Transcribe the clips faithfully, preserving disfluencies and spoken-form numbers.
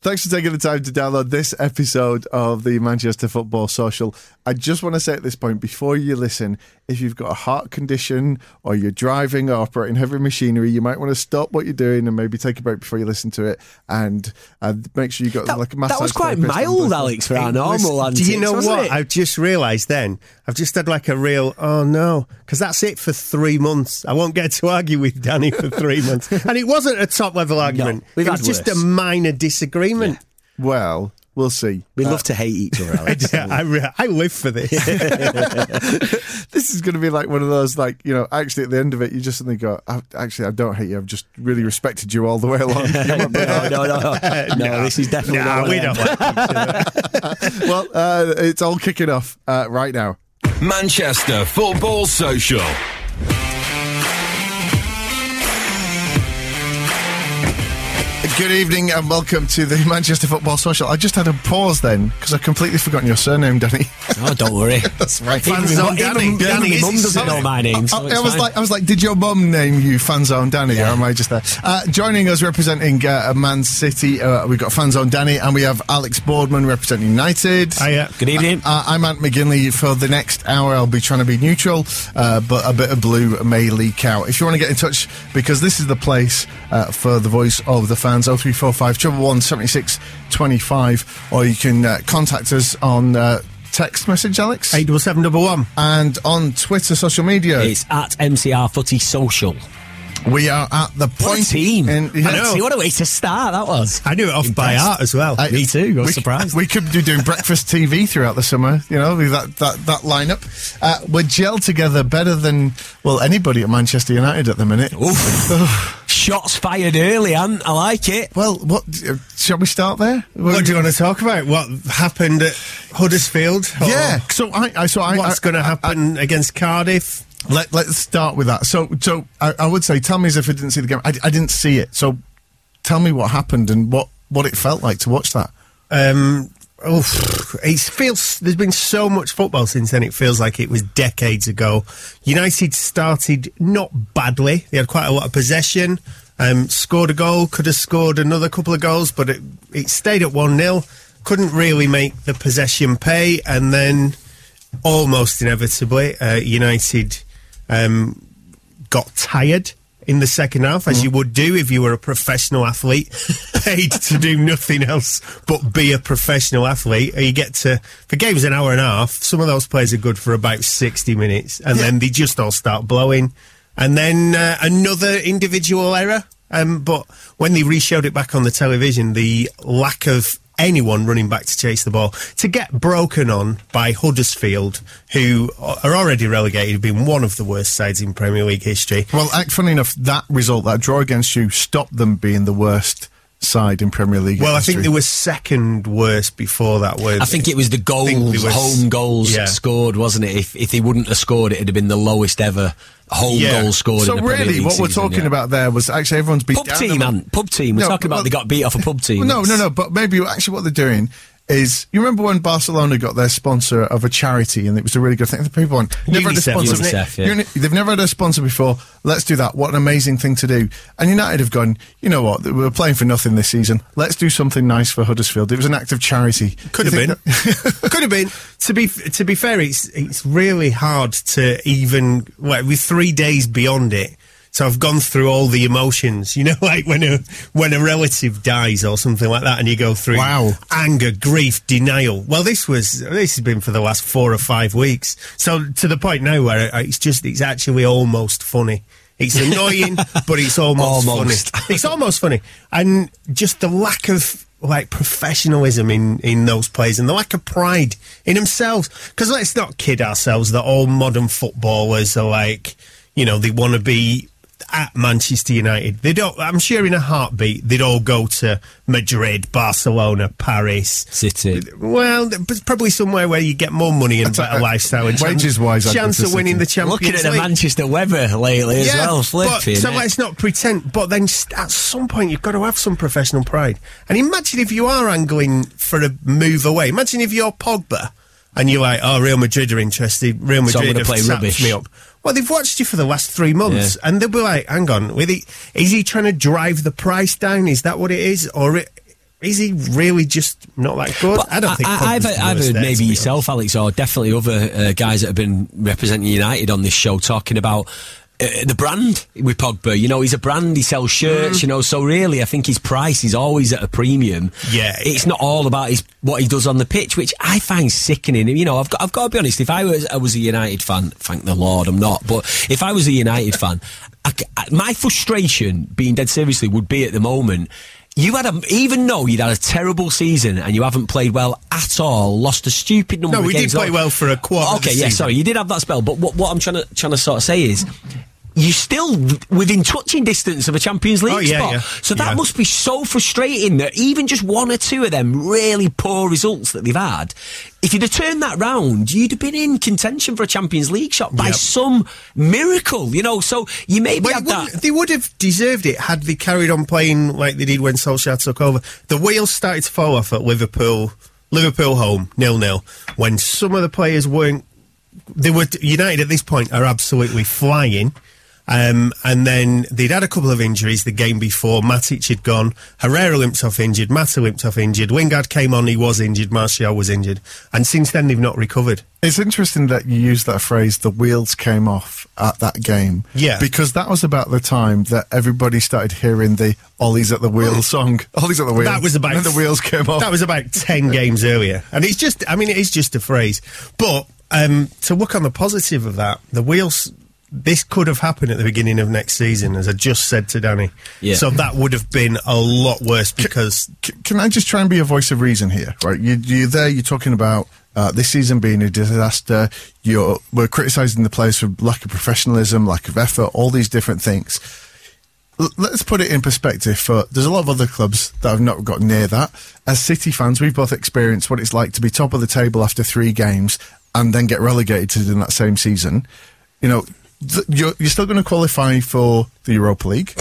Thanks for taking the time to download this episode of the Manchester Football Social. I just want to say at this point, before you listen, if you've got a heart condition or you're driving or operating heavy machinery, you might want to stop what you're doing and maybe take a break before you listen to it, and uh, make sure you got that, like a massage. That was quite mild, Alex, for our normal antics. Do you know what? It? I've just realised then, I've just had like a real, oh no, because that's it for three months. I won't get to argue with Danny for three months. And it wasn't a top level argument. No, it was just worse. A minor disagreement. Yeah. Well, we'll see. We uh, love to hate each other, Alex. I, I, re- I live for this. This is going to be like one of those, like, you know, actually at the end of it, you just suddenly go, I, actually, I don't hate you. I've just really respected you all the way along. no, no, no, no. No, this is definitely no, not we end. Don't like each other. Well, uh, it's all kicking off uh, right now. Manchester Football Social. Good evening and welcome to the Manchester Football Social. I just had a pause then because I've completely forgotten your surname, Danny. Oh, don't worry. That's right. Fanzone Danny. Danny, mum doesn't know my name. So I, I, I was fine. like, I was like, did your mum name you Fanzone Danny, yeah. Or am I just there? Uh, joining us, representing uh, Man City, uh, we've got Fanzone Danny, and we have Alex Boardman representing United. Hiya. Good evening. Uh, uh, I'm Ant McGinley. For the next hour, I'll be trying to be neutral, uh, but a bit of blue may leak out. If you want to get in touch, because this is the place uh, for the voice of the fans. oh three four five, one one one, seven six two five, or you can uh, contact us on uh, text message, Alex, eight seven seven one one, and on Twitter, social media, it's at M C R Footy Social. We are at the point. What a team. In, yeah. I know. See, what a way to start that was. I knew it off Impressed. By heart as well. I, Me too. I was we, surprised. We could be doing breakfast T V throughout the summer, you know, with that, that, that lineup. Uh, we're gelled together better than, well, anybody at Manchester United at the minute. Oof. Shots fired early, Ant. I like it. Well, what uh, shall we start there? What, what do you want to talk about? What happened at Huddersfield? Yeah. So I, I so I, what's going to happen I, I, against Cardiff? Let, let's start with that. So, so I, I would say, tell me as if I didn't see the game. I, I didn't see it. So, tell me what happened and what, what it felt like to watch that. Um, oh, it feels there's been so much football since then. It feels like it was decades ago. United started not badly. They had quite a lot of possession. Um, scored a goal. Could have scored another couple of goals, but it, it stayed at one nil. Couldn't really make the possession pay, and then almost inevitably, uh, United. Um, got tired in the second half, as you would do if you were a professional athlete, paid to do nothing else but be a professional athlete. You get to, if a game's an hour and a half, some of those players are good for about sixty minutes, and yeah. Then they just all start blowing. And then uh, another individual error, um, but when they re-showed it back on the television, the lack of anyone running back to chase the ball, to get broken on by Huddersfield, who are already relegated, have been one of the worst sides in Premier League history. Well, funny enough, that result, that draw against you, stopped them being the worst side in Premier League well history. I think they were second worst before that, weren't I think they? It was the goals, was, home goals yeah. scored, wasn't it? If if they wouldn't have scored, it would have been the lowest ever home yeah. goal scored. So in the really, Premier League what season, we're talking yeah. about there was actually everyone's beat pub down team, man. Pub team. We're no, talking well, about they got beat off a pub team. No, no, no. But maybe actually what they're doing is, you remember when Barcelona got their sponsor of a charity and it was a really good thing? The people went, never UNICEF, had a sponsor. UNICEF, yeah. Uni- they've never had a sponsor before. Let's do that. What an amazing thing to do. And United have gone, you know what? We're playing for nothing this season. Let's do something nice for Huddersfield. It was an act of charity. Could have been. That- Could have been. To be f- to be fair, it's it's really hard to even, well, we're three days beyond it. So I've gone through all the emotions, you know, like when a when a relative dies or something like that, and you go through wow. anger, grief, denial. Well, this was this has been for the last four or five weeks. So to the point now where it's just it's actually almost funny. It's annoying, but it's almost, almost. funny. It's almost funny, and just the lack of like professionalism in in those players and the lack of pride in themselves. Because let's not kid ourselves that all modern footballers are like, you know, they want to be at Manchester United. They don't, I'm sure in a heartbeat they'd all go to Madrid, Barcelona, Paris, City. Well, probably somewhere where you get more money and better lifestyle and wages wise chance of winning the Champions League. Looking at the Manchester weather lately as well, flipping. So let's not pretend, but then at some point you've got to have some professional pride. And imagine if you are angling for a move away. Imagine if you're Pogba and you're like, oh, Real Madrid are interested. Real Madrid have sapped me up. Well, they've watched you for the last three months, yeah. and they'll be like, hang on, with he, is he trying to drive the price down? Is that what it is? Or it, is he really just not that good? But I don't I, think... I, I've, I've heard maybe yourself, honest. Alex, or definitely other uh, guys that have been representing United on this show talking about uh, the brand with Pogba. You know, he's a brand, he sells shirts, mm. you know, so really I think his price is always at a premium. Yeah. It's not all about his what he does on the pitch, which I find sickening. You know, I've got, I've got to be honest, if I was, I was a United fan, thank the Lord I'm not, but if I was a United fan, I, I, my frustration, being dead seriously, would be at the moment, you had a, even though you'd had a terrible season and you haven't played well at all, lost a stupid number no, of games. No, we did play well for a quarter Okay, of the yeah, season. Sorry, you did have that spell, but what, what I'm trying to, trying to sort of say is, you're still within touching distance of a Champions League oh, yeah, spot. Yeah. So that yeah. must be so frustrating that even just one or two of them really poor results that they've had, if you'd have turned that round, you'd have been in contention for a Champions League shot by yep. some miracle, you know. So you maybe well, had that. They would have deserved it had they carried on playing like they did when Solskjaer took over. The wheels started to fall off at Liverpool, Liverpool home, nil-nil, when some of the players weren't. They were United at this point are absolutely flying. Um, and then they'd had a couple of injuries the game before. Matic had gone, Herrera limped off injured, Mata limped off injured, Lingard came on, he was injured, Martial was injured, and since then they've not recovered. It's interesting that you used that phrase, the wheels came off at that game. Yeah. Because that was about the time that everybody started hearing the Ollie's at the Wheel song. Ollie's at the Wheel. That was about... And the wheels came off. That was about ten games earlier. And it's just, I mean, it is just a phrase. But um, to look on the positive of that, the wheels... This could have happened at the beginning of next season, as I just said to Danny. Yeah. So that would have been a lot worse because... Can, can I just try and be a voice of reason here? Right, you, you're there, you're talking about uh, this season being a disaster. You're, we're criticising the players for lack of professionalism, lack of effort, all these different things. L- let's put it in perspective. For There's a lot of other clubs that have not got near that. As City fans, we've both experienced what it's like to be top of the table after three games and then get relegated in that same season. You know... You're, you're still going to qualify for the Europa League.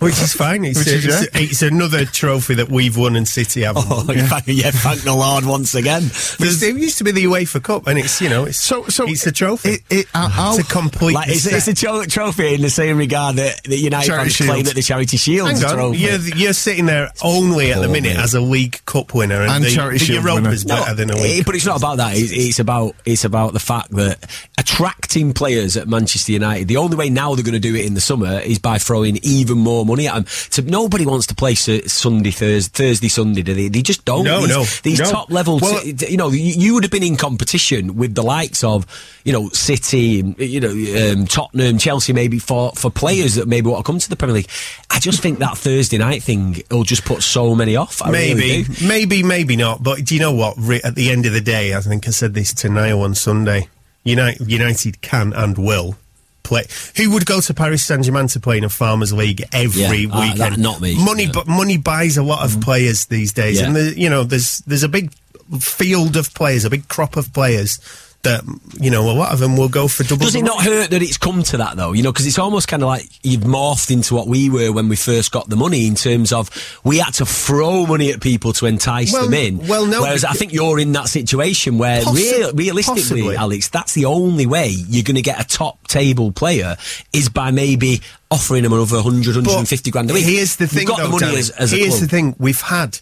Which is fine. It's, Which is, yeah. it's, it's another trophy that we've won and City haven't oh, won. Yeah. yeah, thank the Lord once again. It used to be the UEFA Cup, and it's, you know, it's, so, so it's a trophy. It, it, uh, it's a complete... Like, it's, it's a cho- trophy in the same regard that, that United Charity fans Shield. claim that the Charity Shield's a trophy. You're, you're sitting there only at the minute as a League Cup winner, and, and the, Charity the Shield Europa's winner. better no, than a League it, Cup. But it's not about that. It's, it's about it's about the fact that attracting players at Manchester United, the only way now they're going to do it in the summer is by throwing even more money money at them. So nobody wants to play Sunday, Thursday, Thursday, Sunday, do they? They just don't. No, these no, these no. top level, well, t- you know, you, you would have been in competition with the likes of, you know, City, you know, um, Tottenham, Chelsea, maybe for, for players that maybe want to come to the Premier League. I just think that Thursday night thing will just put so many off. I maybe, really maybe, maybe not. But do you know what? At the end of the day, I think I said this to Niall on Sunday. United, United can and will play. Who would go to Paris Saint-Germain to play in a Farmers League every yeah, uh, weekend? That, not me. Money, no. bu- money buys a lot of mm. players these days, yeah. and the, you know, there's there's a big field of players, a big crop of players. That, you know, a lot of them will go for double. Does it not hurt that it's come to that, though? You know, because it's almost kind of like you've morphed into what we were when we first got the money, in terms of we had to throw money at people to entice well, them in. Well, no. Whereas I think you're in that situation where possi- real, realistically, possibly. Alex, that's the only way you're going to get a top table player is by maybe offering them another one hundred, one hundred fifty grand a week. Here's the thing, You've got though, the money Danny, as, as here's a club. the thing. We've had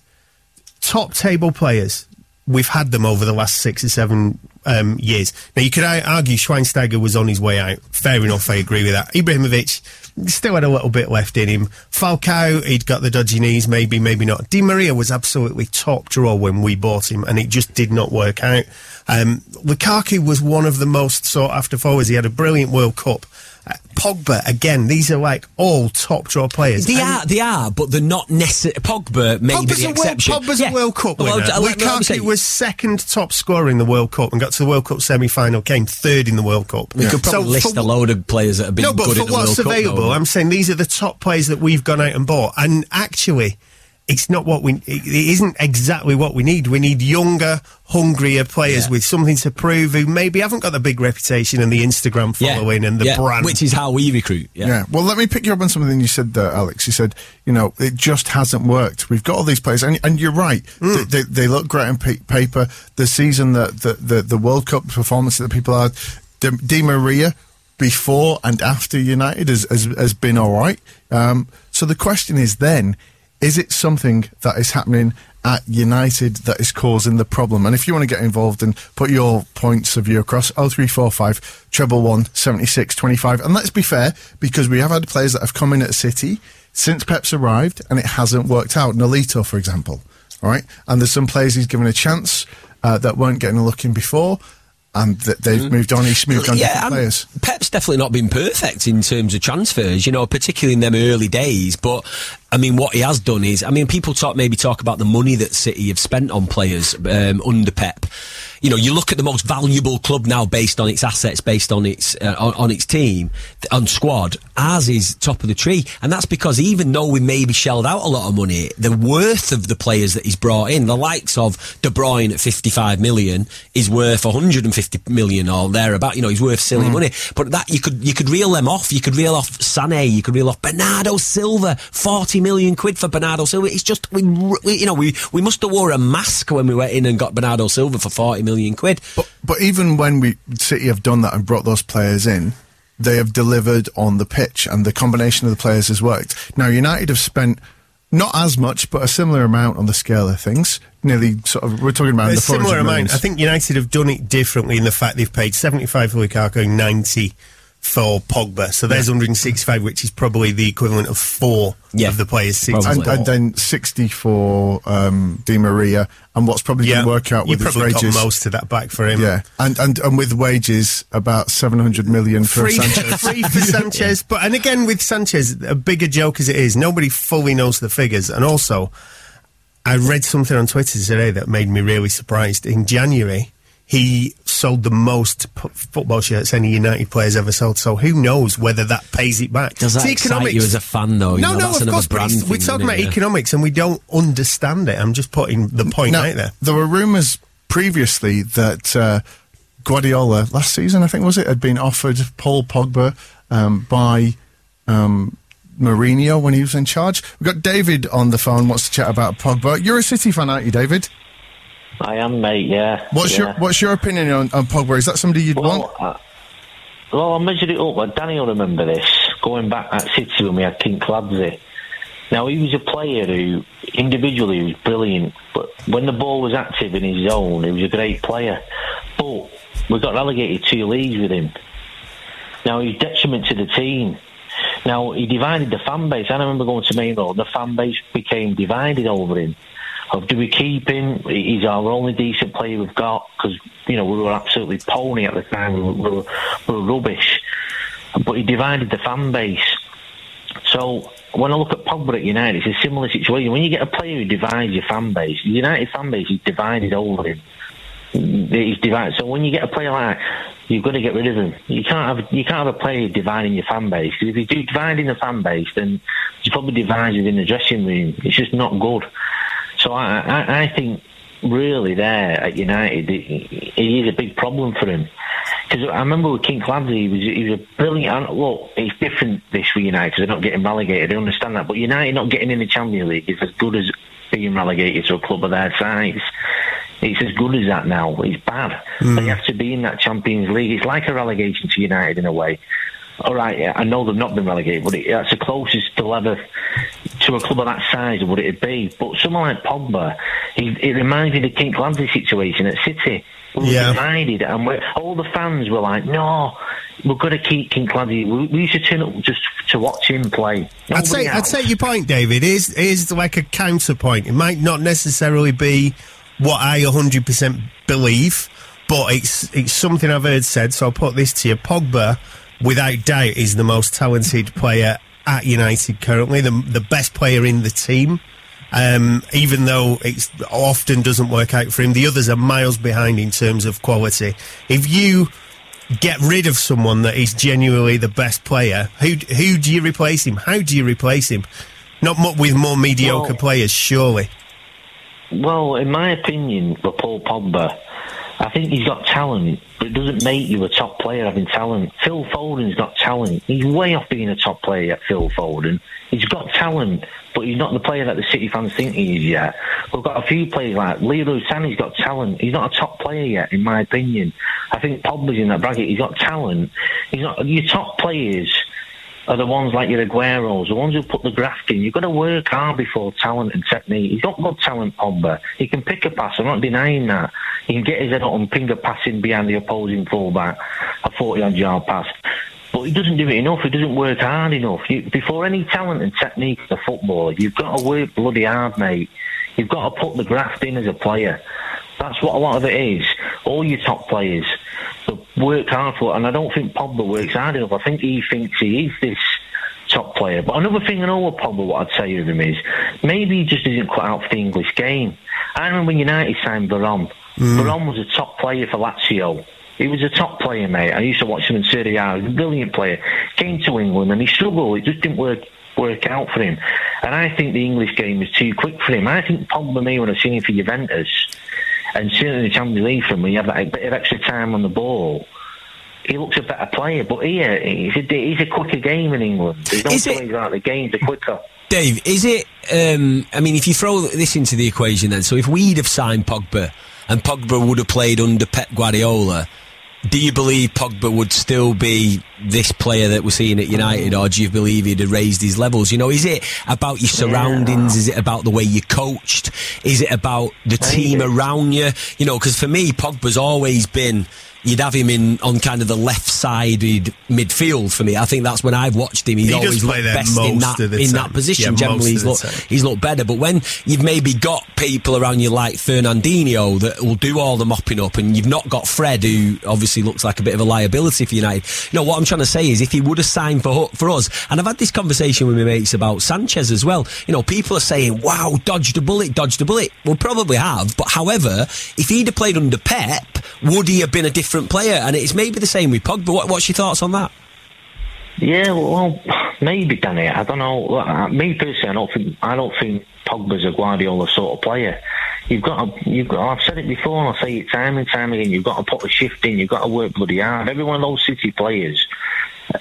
top table players. We've had them over the last six or seven um, years. Now, you could argue Schweinsteiger was on his way out. Fair enough, I agree with that. Ibrahimovic still had a little bit left in him. Falcao, he'd got the dodgy knees, maybe, maybe not. Di Maria was absolutely top drawer when we bought him, and it just did not work out. Um, Lukaku was one of the most sought-after forwards. He had a brilliant World Cup. Uh, Pogba, again, these are like all top draw players. They and are, they are, but they're not necessarily. Pogba may Pogba's be the exception. World, Pogba's yeah. a World Cup winner. Well, well, Lukaku was second top scorer in the World Cup and got to the World Cup semi-final, came third in the World Cup. We yeah. could probably so list for, a load of players that have been no, good in the World Cup. No, but for what's available, though. I'm saying these are the top players that we've gone out and bought. And actually, it's not what we. It, it isn't exactly what we need. We need younger, hungrier players yeah. with something to prove, who maybe haven't got the big reputation and the Instagram following yeah. and the yeah. brand. Which is how we recruit. Yeah. yeah. Well, let me pick you up on something you said there, Alex. You said, you know, it just hasn't worked. We've got all these players, and, and you're right. Mm. They, they, they look great on p- paper. The season, the, the, the, the World Cup performance that people had, Di, Di Maria, before and after United, has, has, has been all right. Um, so the question is then, is it something that is happening at United that is causing the problem? And if you want to get involved and put your points of view across, oh three four five, one one one, seven six, two five. And let's be fair, because we have had players that have come in at City since Pep's arrived and it hasn't worked out. Nolito, for example, all right? And there's some players he's given a chance uh, that weren't getting a look in before, and th- they've mm. moved on, he's moved on yeah, different players. Pep's definitely not been perfect in terms of transfers, you know, particularly in them early days, but I mean, what he has done is, I mean, people talk maybe talk about the money that City have spent on players um, under Pep. You know, you look at the most valuable club now based on its assets, based on its uh, on, on its team, on squad, as is top of the tree. And that's because even though we maybe shelled out a lot of money, the worth of the players that he's brought in, the likes of De Bruyne at fifty-five million is worth one hundred fifty million or thereabout. You know, he's worth silly mm. money. But that you could you could reel them off. You could reel off Sané. You could reel off Bernardo Silva, forty million quid for Bernardo Silva. It's just, we, you know, we, we must have wore a mask when we went in and got Bernardo Silva for forty million quid. But, but even when we City have done that and brought those players in, they have delivered on the pitch and the combination of the players has worked. Now, United have spent not as much, but a similar amount on the scale of things. Nearly, sort of, we're talking about a the similar amount. I think United have done it differently in the fact they've paid seventy-five for Lukaku, ninety for Pogba, so there's yeah. one hundred sixty-five, which is probably the equivalent of four yeah. of the players. And, and then sixty for um, Di Maria, and what's probably yeah. going to work out with you his wages. You probably got most of that back for him. Yeah, and and, and with wages, about seven hundred million for free, Sanchez. Free for Sanchez, but and again with Sanchez, a bigger joke as it is, nobody fully knows the figures, and also, I read something on Twitter today that made me really surprised. In January, he sold the most p- football shirts any United player's ever sold, so who knows whether that pays it back. Does that it's excite economics. You as a fan, though? You no, know, no, that's of course, brand thing, we're talking about it, economics, yeah. and we don't understand it. I'm just putting the point now, out there. There were rumours previously that uh, Guardiola, last season, I think, was it, had been offered Paul Pogba um, by um, Mourinho when he was in charge. We've got David on the phone, wants to chat about Pogba. You're a City fan, aren't you, David? I am, mate, yeah. What's yeah. your What's your opinion on, on Pogba? Is that somebody you'd well, want? I, well, I measured it up. Well, Danny will remember this. Going back at City when we had Kinkladze. Now, he was a player who, individually, he was brilliant. But when the ball was active in his zone, he was a great player. But we got relegated two leagues with him. Now, he's detriment to the team. Now, he divided the fan base. I remember going to Main Road, the fan base became divided over him. Of do we keep him? He's our only decent player we've got because, you know, we were absolutely pony at the time. We were, we were rubbish. But he divided the fan base. So when I look at Pogba at United, it's a similar situation. When you get a player who divides your fan base, the United fan base is divided over him. He's divided. So when you get a player like you've got to get rid of him. You can't have you can't have a player dividing your fan base. Because if you do dividing the fan base, then you probably divide within the dressing room. It's just not good. So I, I, I think really there at United, it, it is a big problem for him. Because I remember with Kinkladze, he was he was a brilliant. Look, it's different this for United because they're not getting relegated. I understand that, but United not getting in the Champions League is as good as being relegated to a club of their size. It's as good as that now. It's bad. Mm. They have to be in that Champions League. It's like a relegation to United in a way. All right, I know they've not been relegated, but it, that's the closest they'll ever to a club of that size would it be. But someone like Pogba, he, it reminds me of the Kinkladze situation at City. We were yeah. divided, and we're, all the fans were like, no, we've got to keep Kinkladze. We, we used to turn up just to watch him play. Nobody I'd say, else. I'd say your point, David, is, is like a counterpoint. It might not necessarily be what I one hundred percent believe, but it's it's something I've heard said, so I'll put this to you. Pogba, without doubt, is the most talented player at United currently, the, the best player in the team. Um, even though it often doesn't work out for him, the others are miles behind in terms of quality. If you get rid of someone that is genuinely the best player, who who do you replace him? How do you replace him? Not more, with more mediocre well, players, surely. Well, in my opinion, with Paul Pogba, I think he's got talent, but it doesn't make you a top player having talent. Phil Foden's got talent. He's way off being a top player, Phil Foden. He's got talent, but he's not the player that the City fans think he is yet. We've got a few players like Leroy Sané's got talent. He's not a top player yet, in my opinion. I think Pogba's in that bracket. He's got talent. He's not your top players are the ones like your Agueros, the ones who put the graft in. You've got to work hard before talent and technique. He's got good talent, Pogba. He can pick a pass. I'm not denying that. He can get his head up and ping a pass in behind the opposing fullback, a forty-odd-yard pass. But he doesn't do it enough. He doesn't work hard enough. You, before any talent and technique as a footballer, you've got to work bloody hard, mate. You've got to put the graft in as a player. That's what a lot of it is. All your top players work hard for it, and I don't think Pogba works hard enough. I think he thinks he is this top player. But another thing I know with Pogba, what I'd say of him is, maybe he just isn't quite out for the English game. I remember when United signed Varane. Mm. Varane was a top player for Lazio. He was a top player, mate. I used to watch him in Serie A. He was a brilliant player. Came to England and he struggled. It just didn't work work out for him. And I think the English game was too quick for him. I think Pogba, me, when I've seen him for Juventus, and certainly the Champions League for him, when you have that bit of extra time on the ball, he looks a better player. But here, he's a, he's a quicker game in England. They don't play like the games are quicker. Dave, is it... Um, I mean, if you throw this into the equation then, so if we'd have signed Pogba, and Pogba would have played under Pep Guardiola, do you believe Pogba would still be this player that we're seeing at United, or do you believe he'd have raised his levels? You know, is it about your surroundings? Yeah. Is it about the way you coached? Is it about the team around you? You know, because for me, Pogba's always been... You'd have him in on kind of the left-sided midfield for me. I think that's when I've watched him. He's he always looked best in that in that position. Yeah, generally, he's looked he's looked better. But when you've maybe got people around you like Fernandinho that will do all the mopping up, and you've not got Fred, who obviously looks like a bit of a liability for United. You know what I'm trying to say is, if he would have signed for for us, and I've had this conversation with my mates about Sanchez as well. You know, people are saying, "Wow, dodged a bullet, dodged a bullet." Well, probably have. But however, if he'd have played under Pep, would he have been a different different player? And it's maybe the same with Pogba. What, what's your thoughts on that? Yeah, well, maybe, Danny. I don't know. Me personally, I don't think I don't think Pogba's a Guardiola sort of player. You've got to, you've got. I've said it before, and I say it time and time again. You've got to put a shift in. You've got to work bloody hard. Every one of those City players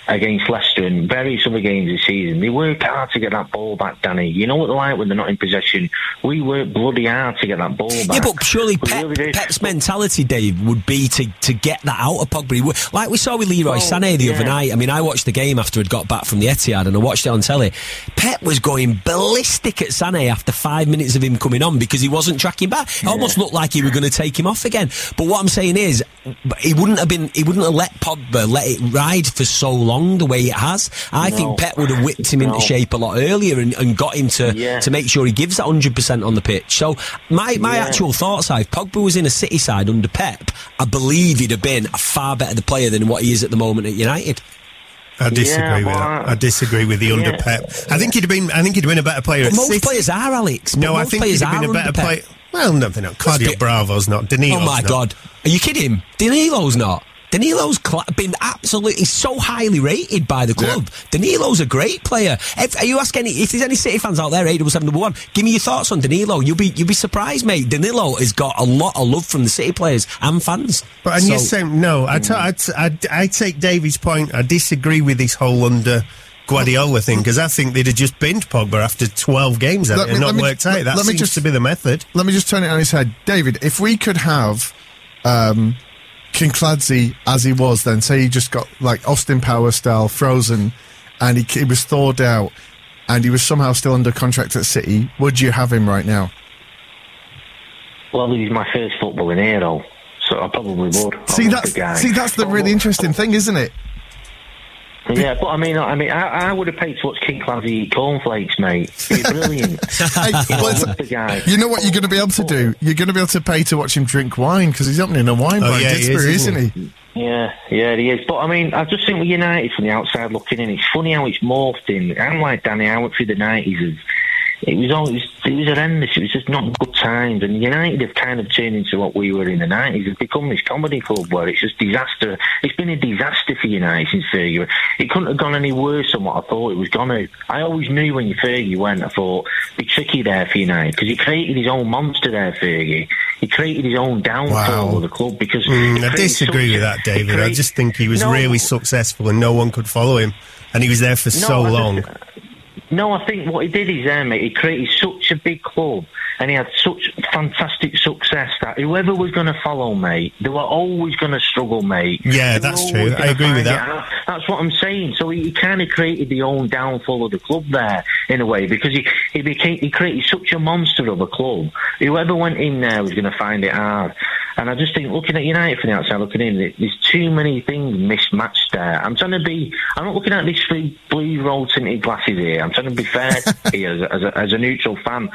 against Leicester and various other games this season, they work hard to get that ball back, Danny. You know what they're like when they're not in possession. We work bloody hard to get that ball back. Yeah, but surely Pep, really Pep's mentality, Dave, would be to, to get that out of Pogba. Like we saw with Leroy oh, Sané the yeah. other night. I mean, I watched the game after I'd got back from the Etihad, and I watched it on telly. Pep was going ballistic at Sané after five minutes of him coming on because he wasn't tracking back. It yeah. almost looked like he was going to take him off again. But what I'm saying is, he wouldn't have been. He wouldn't have let Pogba let it ride for so long the way it has. I no. think Pep would have whipped him no. into shape a lot earlier and, and got him to, yeah. to make sure he gives that one hundred percent on the pitch. So my, my yeah. actual thoughts are, if Pogba was in a City side under Pep, I believe he'd have been a far better player than what he is at the moment at United. I disagree yeah, with that. I disagree with the yeah. under Pep. I think he'd have been I think he'd have been a better player but at most City. Players are, Alex. No, I think he'd have been a better player. Well, no, they're not. Claudio Bravo's not. Danilo's not. Oh my not. God. Are you kidding? Danilo's not. Danilo's cl- been absolutely so highly rated by the club. Yeah. Danilo's a great player. If, are you asking any, if there's any City fans out there, eight seven seven one, give me your thoughts on Danilo. You'll be you'll be surprised, mate. Danilo has got a lot of love from the City players and fans. But and so, you're saying no? I t- I, t- I, t- I take Davey's point. I disagree with this whole under Guardiola thing, because I think they'd have just binned Pogba after twelve games at it and not worked out. That seems to be the method. Let me just turn it on his head, David. If we could have um, Kinkladze as he was, then say he just got like Austin Power style frozen, and he, he was thawed out, and he was somehow still under contract at City, would you have him right now? Well, he's my first footballing hero, so I probably would. See, that's the see that's the really interesting thing, isn't it? Yeah, but I mean, I mean, I, I would have paid to watch Kinkladze eat cornflakes, mate. He's brilliant. Hey, you, know, well, the guy. You know what you're going to be able to do? You're going to be able to pay to watch him drink wine, because he's opening a wine bar oh, yeah, in Didsbury, is, isn't, isn't he? he? Yeah, yeah, he is. But I mean, I just think with United from the outside looking in, it's funny how it's morphed in. I'm like Danny Howard through the nineties. It was always it was horrendous. It was just not good times. And United have kind of turned into what we were in the nineties. It's become this comedy club where it's just disaster. It's been a disaster for United since Fergie. It couldn't have gone any worse than what I thought it was going to. I always knew when Fergie went, I thought it'd be tricky there for United, because he created his own monster there, Fergie. He created his own downfall wow. of the club because. Mm, I disagree with that, David. Created, I just think he was no, really successful and no one could follow him, and he was there for no, so long. No, I think what he did is there, mate, he created such a big club and he had such fantastic success that whoever was going to follow, mate, they were always going to struggle, mate. Yeah, they that's true. I agree with that. Out. That's what I'm saying. So he, he kind of created the own downfall of the club there, in a way, because he, he, became, he created such a monster of a club. Whoever went in there was going to find it hard. And I just think, looking at United from the outside, looking in, there's too many things mismatched there. I'm trying to be... I'm not looking at this through blue roll-tinted glasses here. I'm trying to be fair here as, a, as, a, as a neutral fan.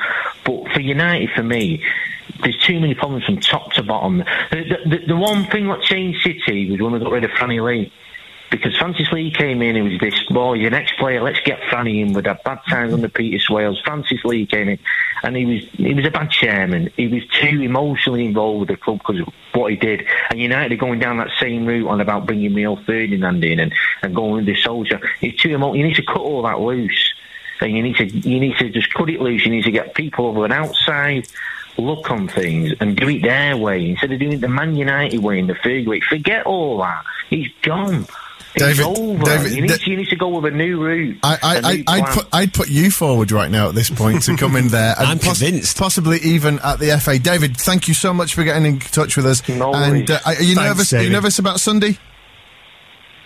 But for United, for me, there's too many problems from top to bottom. The, the, the one thing that changed City was when we got rid of Franny Lee. Because Francis Lee came in, he was this, boy, your next player, let's get Franny in. With that bad times under Peter Swales, Francis Lee came in, and he was he was a bad chairman. He was too emotionally involved with the club because of what he did. And United are going down that same route on about bringing Rio Ferdinand in and, and going with the soldier. It's too emotional. You need to cut all that loose, and you need to you need to just cut it loose. You need to get people over an outside look on things and do it their way instead of doing it the Man United way and the Fergie way. Forget all that. It's gone. David, it's over. David, you, need da- to, you need to go with a new route. I, I, new I'd, put, I'd put you forward right now at this point to come in there. And I'm pos- convinced. Possibly even at the F A. David, thank you so much for getting in touch with us. No and uh, are you Thanks, nervous? David. Are you nervous about Sunday?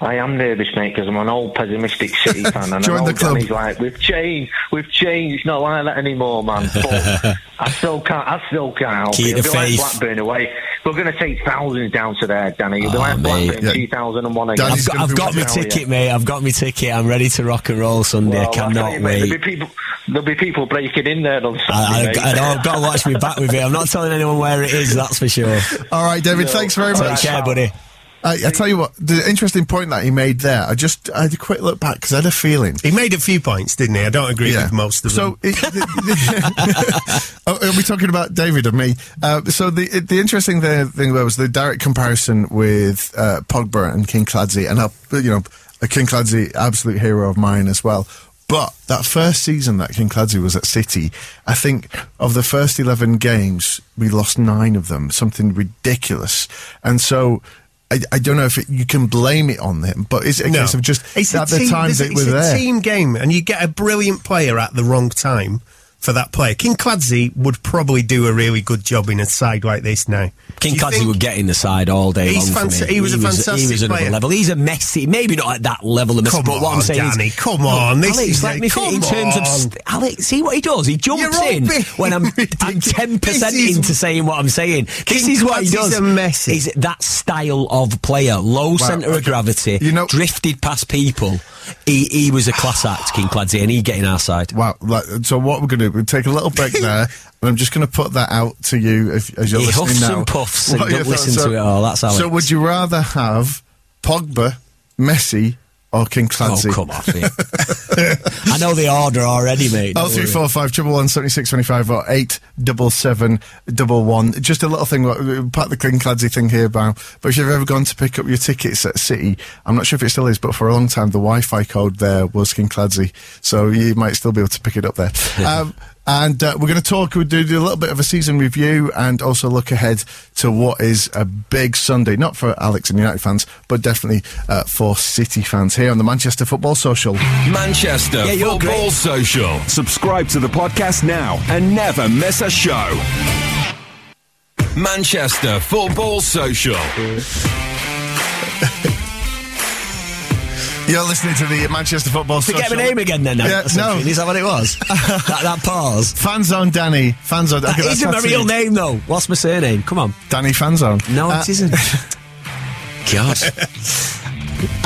I am nervous, mate, because I'm an old pessimistic City fan. And Join the club. Danny's like, we've changed, we've changed. It's not like that anymore, man. But I still can't, I still can't help Keep it. It'll be faith. Like Blackburn away. We're going to take thousands down to there, Danny. You'll oh, be like Blackburn yeah. two thousand one again. Danny's I've got, I've got my ticket, you. mate. I've got my ticket. I'm ready to rock and roll Sunday. Well, I cannot you, wait. There'll be, people, there'll be people breaking in there on Sunday, I, mate. I, I know, I've got to watch me back with it. I'm not telling anyone where it is, that's for sure. All right, David, no, thanks very much. Take care, buddy. I, I tell you what, the interesting point that he made there, I just I had a quick look back because I had a feeling. He made a few points, didn't he? I don't agree yeah. with most of so them. So, are we talking about David and me? Uh, so the the interesting thing there was the direct comparison with uh, Pogba and Kinkladze, and uh, you know, Kinkladze, absolute hero of mine as well. But that first season that Kinkladze was at City, I think of the first eleven games, we lost nine of them, something ridiculous, and so. I, I don't know if it, you can blame it on them, but it's a no. case of just it's at the team, time that it was there. It's a team game, and you get a brilliant player at the wrong time for that player. Kinkladze would probably do a really good job in a side like this now. Kinkladze would get in the side all day he's long. Fanta- he was he a fantastic was, he was player. Level. He's a Messi, maybe not at that level of Messi, but what I'm saying Danny, is... Come on, Danny, come on. Alex, let me think in terms of... St- Alex, see what he does? He jumps in when I'm, I'm ten percent into saying what I'm saying. This is what he does. He's a Messi. Is that style of player. Low wow, centre okay. of gravity, you know, drifted past people. He, he was a class act, Kinkladze, and he get in our side. Wow, so what we're going to We'll take a little break there, and I'm just going to put that out to you if, as you're he listening huffs now. And puffs and don't listen so, to it all. That's Alex. So, would you rather have Pogba, Messi, or Kinkladze. Oh, come off it. I know the order already, mate. Oh, three, four, five, triple one, seventy-six, twenty-five, or eight, double seven, double one. Just a little thing, part of the Kinkladze thing here, Bow. But if you've ever gone to pick up your tickets at City, I'm not sure if it still is, but for a long time, the Wi-Fi code there was Kinkladze. So you might still be able to pick it up there. Yeah. Um, And uh, we're going to talk, we'll do, do a little bit of a season review and also look ahead to what is a big Sunday, not for Alex and United fans, but definitely uh, for City fans here on the Manchester Football Social. Manchester yeah, Football great. Social. Subscribe to the podcast now and never miss a show. Manchester Football Social. You're listening to the Manchester Football Social. Forget my name again then, no? Yeah, no. Is that what it was? that, that pause. Fanzone Danny. Fanzone Danny. That isn't my real name, though. What's my surname? Come on. Danny Fanzone. No, uh, it isn't. God.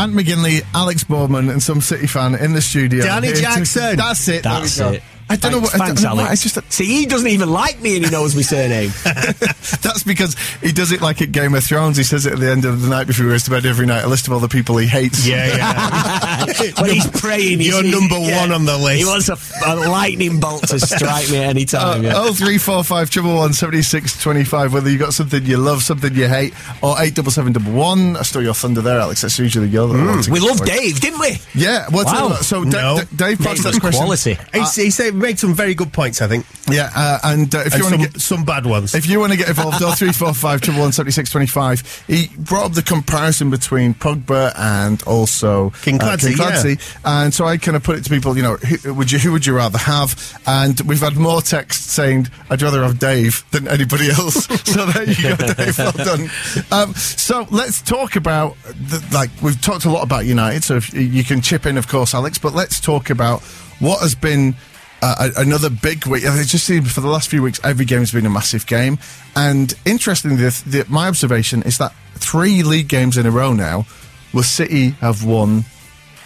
Ant McGinley, Alex Boardman, and some City fan in the studio. Danny Jackson. To, that's it. That's there we go. It. I don't thanks, know what. Thanks, I don't know Alex. It's just a, see, he doesn't even like me, and he knows my surname. That's because he does it like at Game of Thrones. He says it at the end of the night before he goes to bed every night. A list of all the people he hates. Yeah, yeah. When he's praying, he's, you're number he, one yeah, on the list. He wants a, a lightning bolt to strike me any time. Uh, oh, three, four, five, triple one, seventy-six, twenty-five. Whether you got something you love, something you hate, or eight, double seven, double one. I stole your thunder there, Alex. That's usually your. Mm. We love Dave, didn't we? Yeah. Well, wow. So no. D- D- Dave posed that question. Quality. Uh, he said. Made some very good points, I think. Yeah, uh, and uh, if and you want to get some bad ones, if you want to get involved, oh three four five triple one seventy six twenty five. He brought up the comparison between Pogba and also Kinkladze, uh, Kinkladze. Yeah. And so I kind of put it to people, you know, who would you who would you rather have? And we've had more texts saying I'd rather have Dave than anybody else. So there you go, Dave. Well done. Um, so let's talk about the, like we've talked a lot about United. So if you can chip in, of course, Alex. But let's talk about what has been. Uh, another big week. It just seems for the last few weeks, every game has been a massive game. And interestingly, the, the, my observation is that three league games in a row now, where City have won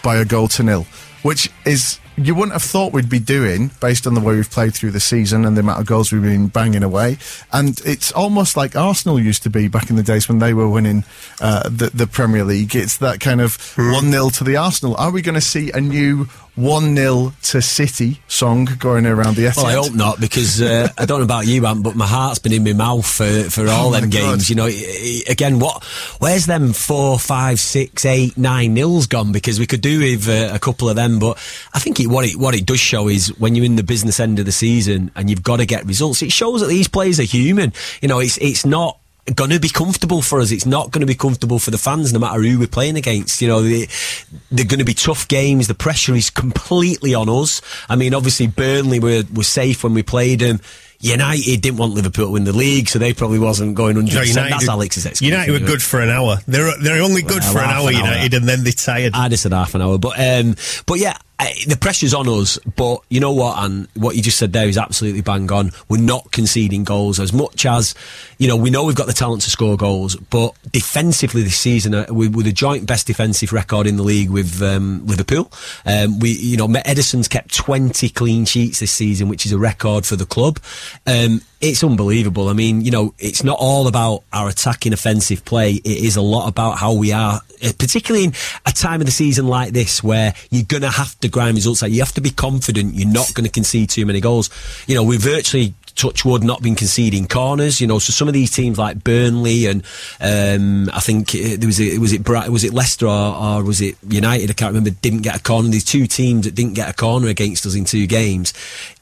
by a goal to nil, which is you wouldn't have thought we'd be doing based on the way we've played through the season and the amount of goals we've been banging away. And it's almost like Arsenal used to be back in the days when they were winning uh, the, the Premier League. It's that kind of one nil to the Arsenal. Are we going to see a new one nil to City song going around the Etihad? Well, I hope not, because uh, I don't know about you, Ant, but my heart's been in my mouth for, for all oh them games. God. You know, again, what? Where's them four, five, six, eight, nine nils gone? Because we could do with uh, a couple of them, but I think it, what it what it does show is when you're in the business end of the season and you've got to get results, it shows that these players are human. You know, it's it's not going to be comfortable for us. It's not going to be comfortable for the fans, no matter who we're playing against. You know, they, they're going to be tough games. The pressure is completely on us. I mean, obviously, Burnley were, were safe when we played them. United didn't want Liverpool to win the league, so they probably wasn't going one hundred percent. No, United, that's Alex's excuse. United were good for an hour. They're they're only good well, for an hour, an hour, United, and then they tired. I just said half an hour. But, um, but yeah, I, the pressure's on us, but you know what, and what you just said there is absolutely bang on. We're not conceding goals as much as, you know, we know we've got the talent to score goals, but defensively this season, uh, we were the joint best defensive record in the league with um, Liverpool. Um, we, you know, Ederson's kept twenty clean sheets this season, which is a record for the club. Um, it's unbelievable. I mean, you know, it's not all about our attacking offensive play. It is a lot about how we are, particularly in a time of the season like this where you're going to have to grind results out. You have to be confident you're not going to concede too many goals. You know, we're virtually, touch wood, not been conceding corners, you know, so some of these teams like Burnley and um, I think there was a, was it Bright, was it Leicester or, or was it United, I can't remember, didn't get a corner. There's two teams that didn't get a corner against us in two games.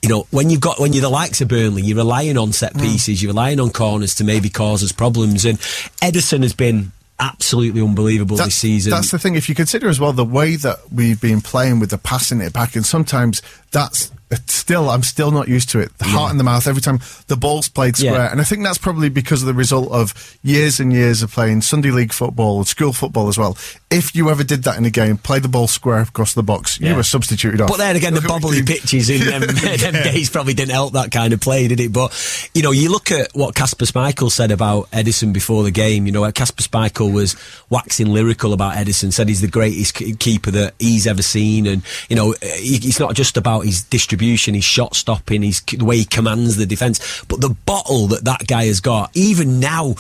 You know, when you've got, when you're the likes of Burnley, you're relying on set pieces, you're relying on corners to maybe cause us problems, and Ederson has been absolutely unbelievable that, this season. That's the thing, if you consider as well the way that we've been playing with the passing it back, and sometimes that's still, I'm still not used to it. The yeah. heart in the mouth every time the ball's played square. Yeah. And I think that's probably because of the result of years and years of playing Sunday league football, school football as well. If you ever did that in a game, play the ball square across the box, yeah. you were substituted off. But then again, the bobbly pitches in them, them yeah. days probably didn't help that kind of play, did it? But, you know, you look at what Kasper Schmeichel said about Ederson before the game. You know, Kasper Schmeichel was waxing lyrical about Ederson, said he's the greatest keeper that he's ever seen. And, you know, it's not just about his distribution distribution, his shot stopping, his the way he commands the defence. But the bottle that that guy has got, even now,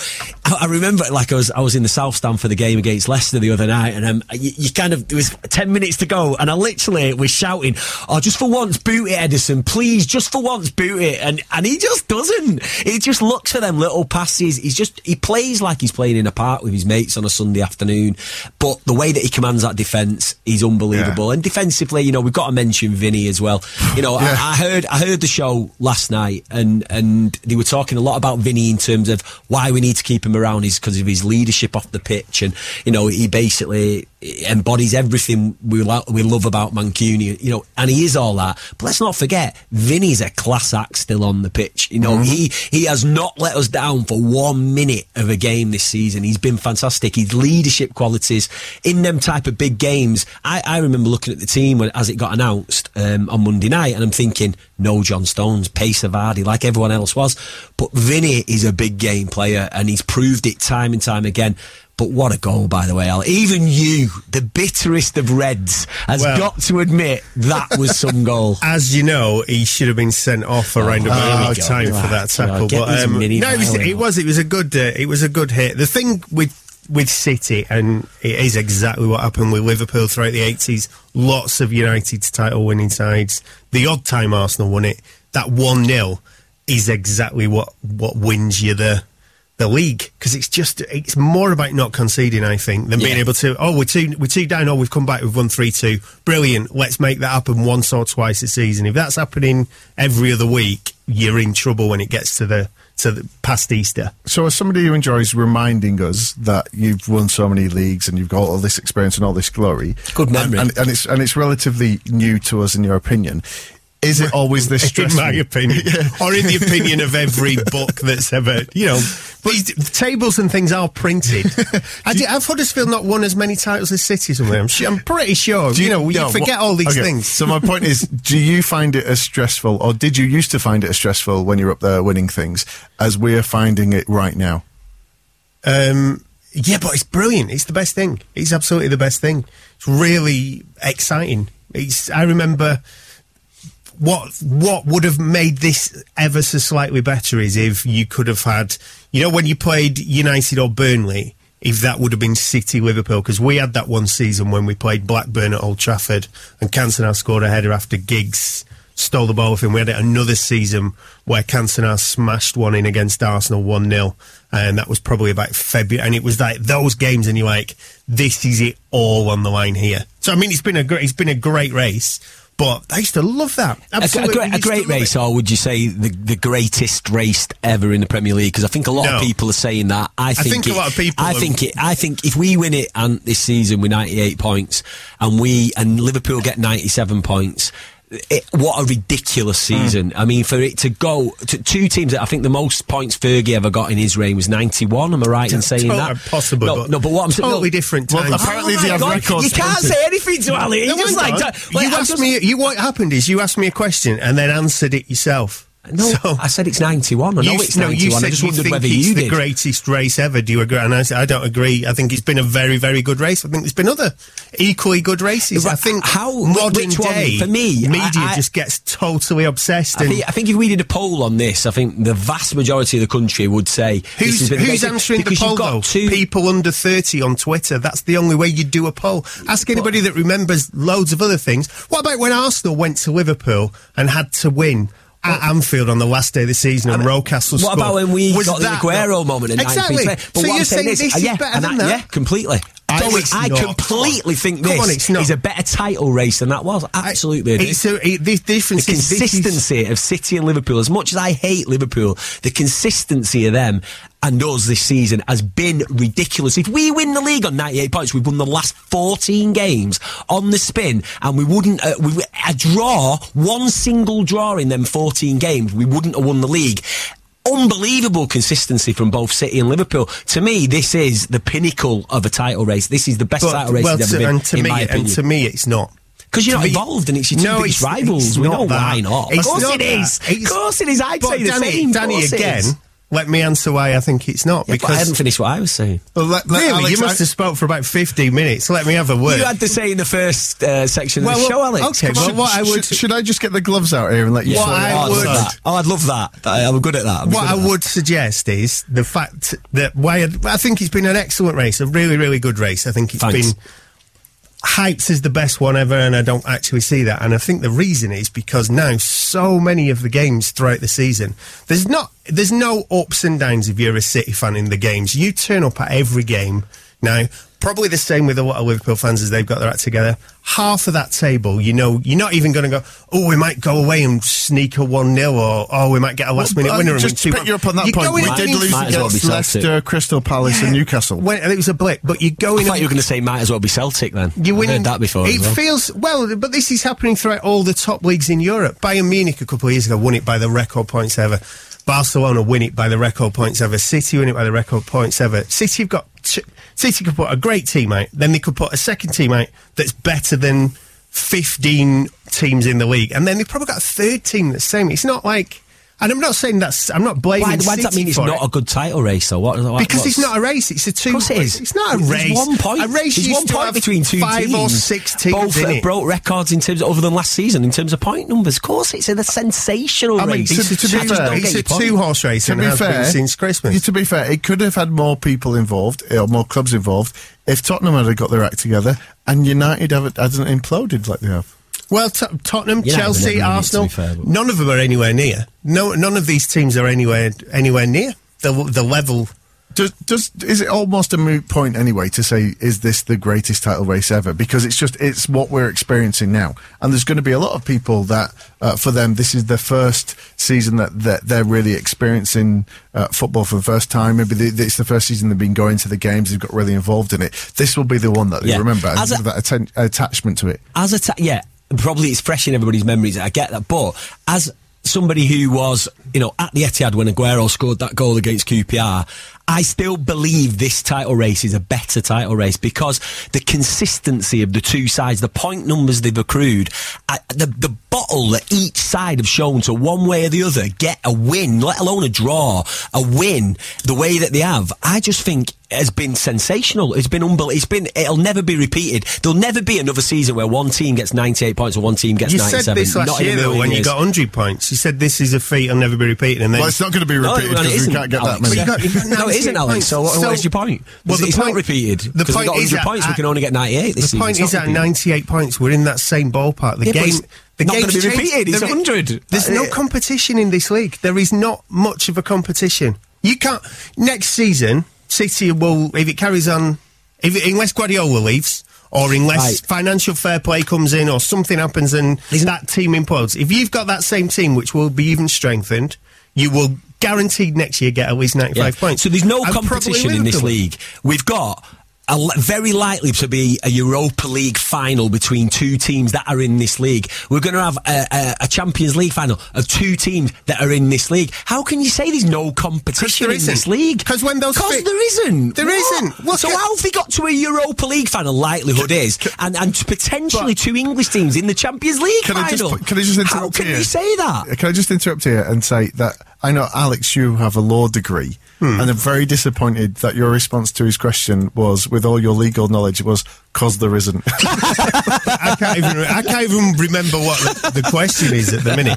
I, I remember like I was I was in the South Stand for the game against Leicester the other night, and um, you, you kind of there was ten minutes to go, and I literally was shouting, "Oh, just for once, boot it, Ederson, please, just for once, boot it," and and he just doesn't. He just looks for them little passes. He's just he plays like he's playing in a park with his mates on a Sunday afternoon, but the way that he commands that defence is unbelievable. Yeah. And defensively, you know, we've got to mention Vinny as well. You know, yeah. I, I heard I heard the show last night, and and they were talking a lot about Vinny in terms of why we need to keep him around is because of his leadership off the pitch, and you know, he basically embodies everything we lo- we love about Mancunian, you know, and he is all that. But let's not forget, Vinny's a class act still on the pitch. You know, mm-hmm. he he has not let us down for one minute of a game this season. He's been fantastic. His leadership qualities in them type of big games. I, I remember looking at the team when as it got announced um, on Monday night, and I'm thinking, no John Stones, pace of Vardy, like everyone else was. But Vinny is a big game player, and he's proved it time and time again. But what a goal, by the way, Al. Even you, the bitterest of Reds, has well, got to admit that was some goal. As you know, he should have been sent off around oh, about oh, time God. for that tackle. God, but um, no, it was, it was it was a good uh, it was a good hit. The thing with with City, and it is exactly what happened with Liverpool throughout the eighties. Lots of United's title winning sides. The odd time Arsenal won it. That one nil is exactly what what wins you the. the league, because it's just it's more about not conceding, I think, than yeah. being able to oh we're two we're two down, oh we've come back, we've won three two, brilliant, let's make that happen once or twice a season. If that's happening every other week, you're in trouble when it gets to the to the past Easter. So as somebody who enjoys reminding us that you've won so many leagues and you've got all this experience and all this glory, good memory, and, and, and it's and it's relatively new to us in your opinion, is it always this stressful? In my opinion, yeah. Or in the opinion of every book that's ever, you know, but these tables and things are printed. I did, I've Huddersfield not won as many titles as City somewhere. I'm, I'm pretty sure. Do you, you know, you no, forget what, all these okay. things. So my point is, do you find it as stressful, or did you used to find it as stressful when you're up there winning things, as we're finding it right now? Um, yeah, but it's brilliant. It's the best thing. It's absolutely the best thing. It's really exciting. It's. I remember. What what would have made this ever so slightly better is if you could have had, you know, when you played United or Burnley, if that would have been City Liverpool, because we had that one season when we played Blackburn at Old Trafford and Cantona scored a header after Giggs stole the ball off him. We had another season where Cantona smashed one in against Arsenal one nil, and that was probably about February, and it was like those games, and you're like, this is it all on the line here. So I mean, it's been a great, it's been a great race. But I used to love that. Absolutely. A, a great, a great race, it. Or would you say the, the greatest race ever in the Premier League? Because I think a lot no. of people are saying that. I think, I think it, a lot of people. I have... think it. I think if we win it and this season with ninety-eight points, and we and Liverpool get ninety-seven points. It, what a ridiculous season. Mm. I mean, for it to go to two teams that I think the most points Fergie ever got in his reign was ninety-one. Am I right in saying totally that? Possible, no, but no, but what I'm saying, totally no, different. Well, apparently, oh they have God, records. You can't say anything to Ali. No, just like, like, you I asked just, me. You what happened is you asked me a question and then answered it yourself. No, so, I said it's ninety-one. I know you, it's ninety-one. No, you said I just you wondered think whether it's you did. The greatest race ever. Do you agree? And I said, I don't agree. I think it's been a very, very good race. I think there's been other equally good races. Right. I think how modern day for me, media I, I, just gets totally obsessed. I, and think, I think if we did a poll on this, I think the vast majority of the country would say who's, this has been who's answering the poll. Though? Two... People under thirty on Twitter. That's the only way you do a poll. Ask anybody what? that remembers loads of other things. What about when Arsenal went to Liverpool and had to win? At Anfield on the last day of the season, and Rocastle. What scored. About when we was got the Aguero moment in exactly. nineteen twenty? But so what you're saying, saying this is uh, yeah, better than that? Yeah, completely. I, so it's I completely think this on, it's is a better title race than that was. Absolutely. I, it's a, it, the difference the is, consistency is, of City and Liverpool, as much as I hate Liverpool, the consistency of them and us this season has been ridiculous. If we win the league on ninety-eight points, we've won the last fourteen games on the spin, and we wouldn't, uh, we, a draw, one single draw in them fourteen games, we wouldn't have won the league. Unbelievable consistency from both City and Liverpool. To me, this is the pinnacle of a title race. This is the best but, title race well, that's ever been, to in me, my opinion. And to me, it's not. Because you're not involved and it's your two no, biggest it's, rivals. It's we know that. Why not. It's of course not it is. Of course it is. I'd say the Danny, same. Danny, again, Let me answer why I think it's not. Yeah, because but I hadn't finished what I was saying. Well, let, let really? Alex, you must I, have spoke for about fifteen minutes. Let me have a word. You had to say in the first uh, section well, of the well, show, Alex. Okay, well, should, what I would, should, should I just get the gloves out here and let you... Yeah. What I would, I would, oh, I'd love that. I'm good at that. I'm what I that. would suggest is the fact that... why I'd, I think it's been an excellent race, a really, really good race. I think it's Thanks. been... Hypes is the best one ever, and I don't actually see that. And I think the reason is because now so many of the games throughout the season, there's not, there's no ups and downs if you're a City fan in the games. You turn up at every game now. Probably the same with a lot of Liverpool fans as they've got their act together. Half of that table, you know, you're not even going to go, oh, we might go away and sneak a one nil, or, oh, we might get a last-minute well, winner. And just pick you up on that you're point. We did lose might against well Leicester, Crystal Palace yeah. and Newcastle. When, it was a blip, but you're going... I thought you were going to say might as well be Celtic then. You win, I've heard that before. It well. feels... Well, but this is happening throughout all the top leagues in Europe. Bayern Munich a couple of years ago won it by the record points ever. Barcelona win it by the record points ever. City win it by the record points ever. City have got... Ch- City could put a great team out, then they could put a second team out that's better than fifteen teams in the league, and then they've probably got a third team that's same. It's not like, and I'm not saying that's, I'm not blaming City for it. Why does that mean it's not a good title race, though? What, what, because it's not a race, it's a two... Of course it is. It's not a race. It's one point. A race is one point between two teams. Five or six teams, both have broke records in terms of, other than last season, in terms of point numbers. Of course it's a sensational I mean, race. To, to, to be fair, it's a two-horse race, and has been since Christmas. To be fair, it could have had more people involved, or more clubs involved, if Tottenham had got their act together, and United hadn't imploded like they have. Well, t- Tottenham, yeah, Chelsea, Arsenal, fair, none of them are anywhere near. No, none of these teams are anywhere anywhere near the the level. Does, does is it almost a moot point anyway to say, is this the greatest title race ever? Because it's just, it's what we're experiencing now, and there's going to be a lot of people that uh, for them this is the first season that, that they're really experiencing uh, football for the first time. Maybe the, it's the first season they've been going to the games, they've got really involved in it. This will be the one that they yeah. remember as a, that atten- attachment to it. As a ta- yeah. Probably it's fresh in everybody's memories, I get that, but as somebody who was, you know, at the Etihad when Aguero scored that goal against Q P R, I still believe this title race is a better title race because the consistency of the two sides, the point numbers they've accrued, uh, the, the bottle that each side have shown to one way or the other get a win, let alone a draw, a win, the way that they have, I just think has been sensational. It's been unbelievable. It's been, it'll never be repeated. There'll never be another season where one team gets ninety-eight points or one team gets you ninety-seven. You said this last not year, though, when years. you got one hundred points. You said this is a feat I'll never be repeated. And then well, it's not going to be repeated because no, no, we can't get Alex, that many. Yeah. You got, you no, it isn't, Alex. So, so what's your point? Well, the it's point, not repeated. The point got is at, points, we can only get ninety-eight this season. The point is at ninety-eight points, we're in that same ballpark. The yeah, game... The not going to be repeated. It's one hundred. There's no competition in this league. There is not much of a competition. You can't... Next season... City will, if it carries on, if it, unless Guardiola leaves, or unless right. financial fair play comes in, or something happens and Isn't that team implodes. If you've got that same team, which will be even strengthened, you will guaranteed next year get at least ninety-five yeah. points. So there's no and competition in this league. We've got... A le- very likely to be a Europa League final between two teams that are in this league. We're going to have a, a, a Champions League final of two teams that are in this league. How can you say there's no competition there in this league? Because when those because fi- there isn't, there what? isn't. Look so at- how have they got to a Europa League final? Likelihood is, and and potentially but, two English teams in the Champions League can final. I just, can I just interrupt how can here? you say that? Can I just interrupt here and say that I know, Alex, you have a law degree. Hmm. And I'm very disappointed that your response to his question was, with all your legal knowledge, was, cos there isn't. I, can't even, I can't even remember what the, the question is at the minute.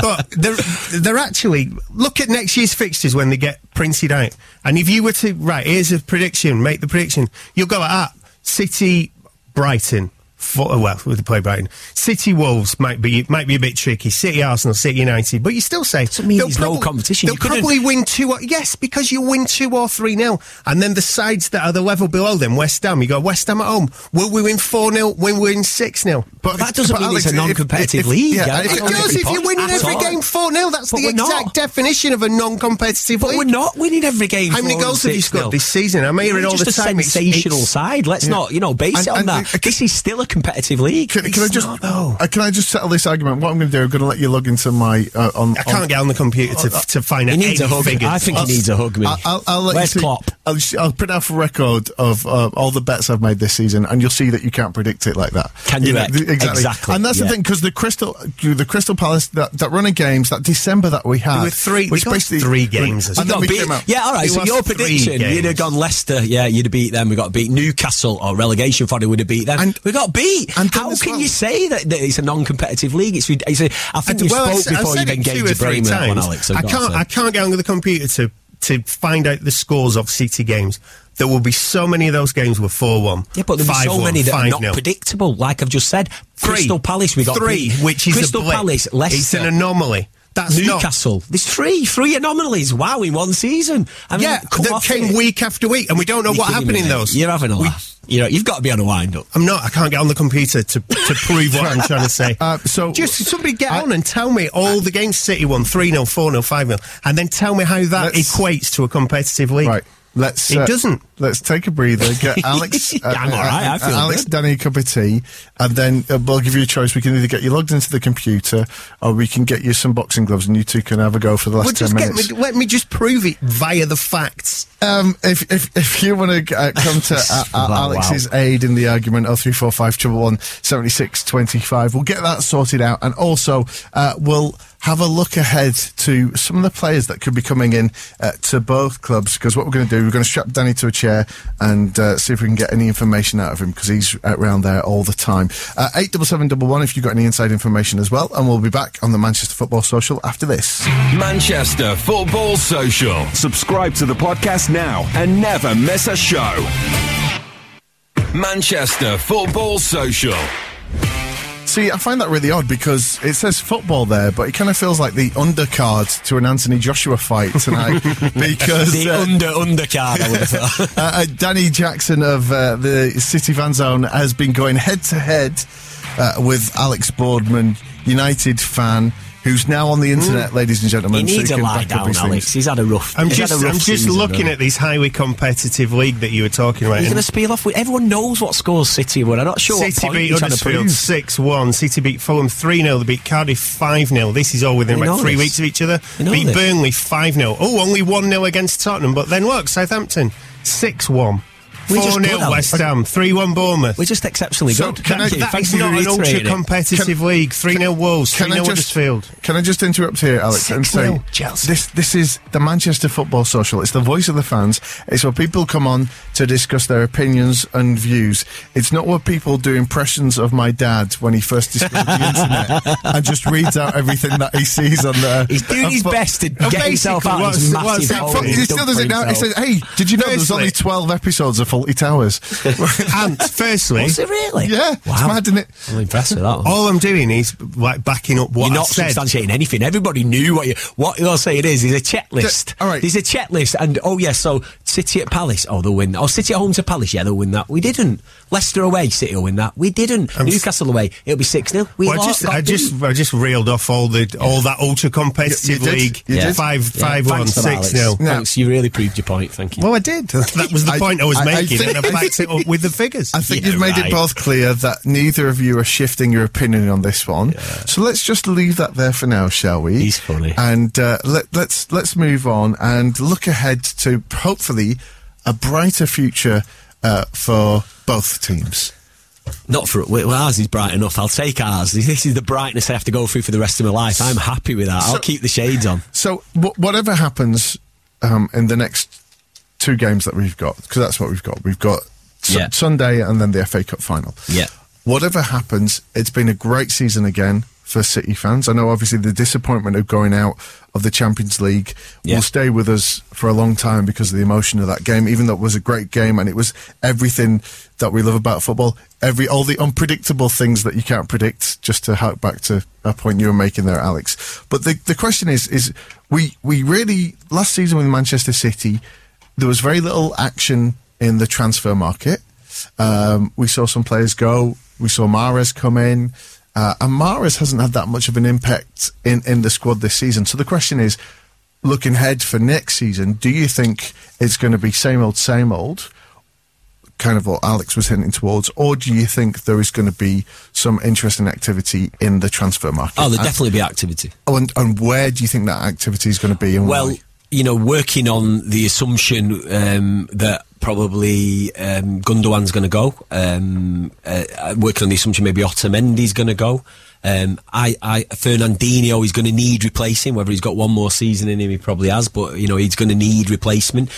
But they're, they're actually, look at next year's fixtures when they get printed out. And if you were to, right, here's a prediction, make the prediction. You'll go like that, City, Brighton. For, well, with the play Brighton, City Wolves might be might be a bit tricky. City Arsenal, City United, but you still say they'll there's prob- no competition. They'll you probably win two. Or, yes, because you win two or three nil, and then the sides that are the level below them, West Ham. You go West Ham at home. Will we win four nil? Will we win six nil? But, but that doesn't but mean Alex, it's a non-competitive if, if, league. Yeah, it does. If you're winning every all. game four nil, that's but the exact not. definition of a non-competitive but league. But we're not winning every game. How many goals have you scored nil. this season? I'm hearing all the time. Just a sensational it's, side. Let's yeah. not you know base it on that. This is still a competitive league. Can, can I just not, though. Uh, can I just settle this argument? What I'm going to do, I'm going to let you log into my uh, on. I can't on, get on the computer to, uh, to find out. He needs a hug. Figures. I think I'll, he needs a hug. Me. I'll, I'll, I'll let Where's you see, Klopp? I'll, I'll print off a record of uh, all the bets I've made this season, and you'll see that you can't predict it like that. Can you? you know, exactly. exactly. And that's yeah. the thing, because the Crystal, the Crystal Palace, that, that run of games, that December that we had, three, which we basically three games. And then we beat, came out. Yeah, all right. So your prediction, games. You'd have gone Leicester. Yeah, you'd have beat them. We got beat Newcastle or relegation fodder. Would have beat them. And we got beat. And how can well. you say that, that it's a non-competitive league? It's. it's a, I think and, you well, spoke I, before you engaged a brain on Alex. I can't. I can't get on the computer to to find out the scores of City games. There will be so many of those games were four one. Yeah, but there were so many that are not predictable. Like I've just said, three, Crystal Palace we got three, beat. which is Crystal a Palace, Leicester. It's an anomaly. That's Newcastle. Not, There's three, three anomalies. Wow, in one season. I mean, yeah, that came it. week after week, and we don't know You're what happened in those. You're having a laugh. We, you know, you've got to be on a wind up. I'm not. I can't get on the computer to, to prove what I'm trying to say. Uh, so just somebody get I, on and tell me all I, the games City won three nil, four nil, five nil, and then tell me how that equates to a competitive league. Right. Let's. It uh, doesn't. Let's take a breather. Get Alex. Uh, yeah, I'm all right. I feel uh, Alex, good. Danny, a cup of tea, and then uh, we'll give you a choice. We can either get you logged into the computer, or we can get you some boxing gloves, and you two can have a go for the last well, ten just minutes. Get me, let me just prove it via the facts. Um, if if if you want to uh, come to uh, uh, wow, Alex's wow. aid in the argument, oh three four five triple one seventy six twenty five, we'll get that sorted out, and also uh, we'll. have a look ahead to some of the players that could be coming in uh, to both clubs, because what we're going to do, we're going to strap Danny to a chair and uh, see if we can get any information out of him, because he's around there all the time. Uh, eight seven seven one one if you've got any inside information as well, and we'll be back on the Manchester Football Social after this. Manchester Football Social. Subscribe to the podcast now and never miss a show. Manchester Football Social. See, I find that really odd because it says football there, but it kind of feels like the undercard to an Anthony Joshua fight tonight. because the uh, under undercard, I would have thought. uh, uh, Danny Jackson of uh, the City Fanzone has been going head to head with Alex Boardman, United fan, who's now on the internet, mm. ladies and gentlemen. He needs so he a lie down, Alex. He's had a rough. I'm just, rough I'm just looking though. at this highly competitive league that you were talking about. He's going to spiel off. With, everyone knows what scores City won. I'm not sure City what point beat Huddersfield six one. City beat Fulham three nil. They beat Cardiff five nil. This is all within about three this. weeks of each other. Beat this. Burnley five nil. Oh, only one nil against Tottenham. But then look, Southampton six one. four nil West Ham, three one Bournemouth. We're just exceptionally so good. Can I, that's not an ultra-competitive league. three nil Wolves, three nil Huddersfield. Can I just interrupt here, Alex, and say this, this is the Manchester Football Social. It's the voice of the fans. It's where people come on to discuss their opinions and views. It's not where people do impressions of my dad when he first discovered the internet and just reads out everything that he sees on there. He's doing his best to get himself out of his massive hole. He still does it now. He says, hey, did you know there's only twelve episodes of Faulty Towers? And firstly, was it really? Yeah, wow. It's mad, isn't it? I'm impressed with that one. All I'm doing is like backing up what you're not I said. Substantiating anything. Everybody knew what you what you're saying is. Is a checklist. All right, there's a checklist, and oh yeah, so City at Palace, oh they'll win. That. Oh, City at home to Palace, yeah they'll win that. We didn't. Leicester away, City will win that. We didn't. I'm Newcastle away, it'll be six nil. We well, I just, I just, I just reeled off all the yeah. all that ultra competitive you, you league. You yeah. did. Five, yeah. five, yeah. one, six nil. No. Thanks, you really proved your point. Thank you. Well, I did. That was the I, point I was I, making. I, Think, and I backed it up with the figures. I think yeah, you've made right. it both clear that neither of you are shifting your opinion on this one. Yeah. So let's just leave that there for now, shall we? He's funny. And uh, let, let's let's move on and look ahead to hopefully a brighter future uh, for both teams. Not for it. Well, ours is bright enough. I'll take ours. This is the brightness I have to go through for the rest of my life. I'm happy with that. So, I'll keep the shades on. So w- whatever happens um, in the next two games that we've got, because that's what we've got. We've got su- yeah. Sunday and then the F A Cup final. Yeah. Whatever happens, it's been a great season again for City fans. I know obviously the disappointment of going out of the Champions League yeah. will stay with us for a long time because of the emotion of that game, even though it was a great game and it was everything that we love about football, every all the unpredictable things that you can't predict, just to hark back to a point you were making there, Alex. But the, the question is, is we we really, last season with Manchester City, there was very little action in the transfer market. Um, we saw some players go. We saw Mahrez come in. Uh, and Mahrez hasn't had that much of an impact in, in the squad this season. So the question is, looking ahead for next season, do you think it's going to be same old, same old? kind of what Alex was hinting towards, or do you think there is going to be some interesting activity in the transfer market? Oh, there'll definitely be activity. Oh, and, and where do you think that activity is going to be? And well, why? You know, working on the assumption um, that probably um, Gundogan's going to go, um, uh, working on the assumption maybe Otamendi's going to go. Um, I, I, Fernandinho is going to need replacing. Whether he's got one more season in him, he probably has. But you know, he's going to need replacement.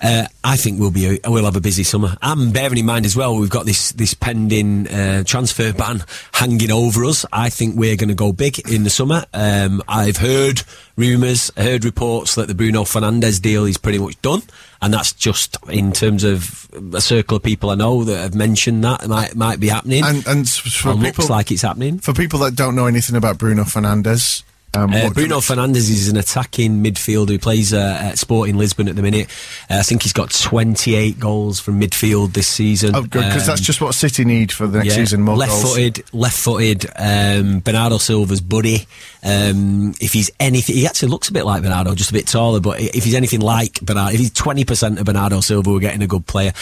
Uh, I think we'll be a, we'll have a busy summer. I'm bearing in mind as well, we've got this this pending uh, transfer ban hanging over us. I think we're going to go big in the summer. Um, I've heard rumours, heard reports that the Bruno Fernandes deal is pretty much done. And that's just in terms of a circle of people I know that have mentioned that it might might be happening. And, and for and people, looks like it's happening. For people that don't know anything about Bruno Fernandes, um, uh, Bruno Fernandes is an attacking midfielder who plays uh, at Sporting Lisbon at the minute. Uh, I think he's got twenty-eight goals from midfield this season. Oh, good, because um, that's just what City need for the next yeah, season. More left-footed, goals. left-footed. Um, Bernardo Silva's buddy. Um, if he's anything, he actually looks a bit like Bernardo, just a bit taller, but if he's anything like Bernardo, if he's twenty percent of Bernardo Silva, we're getting a good player.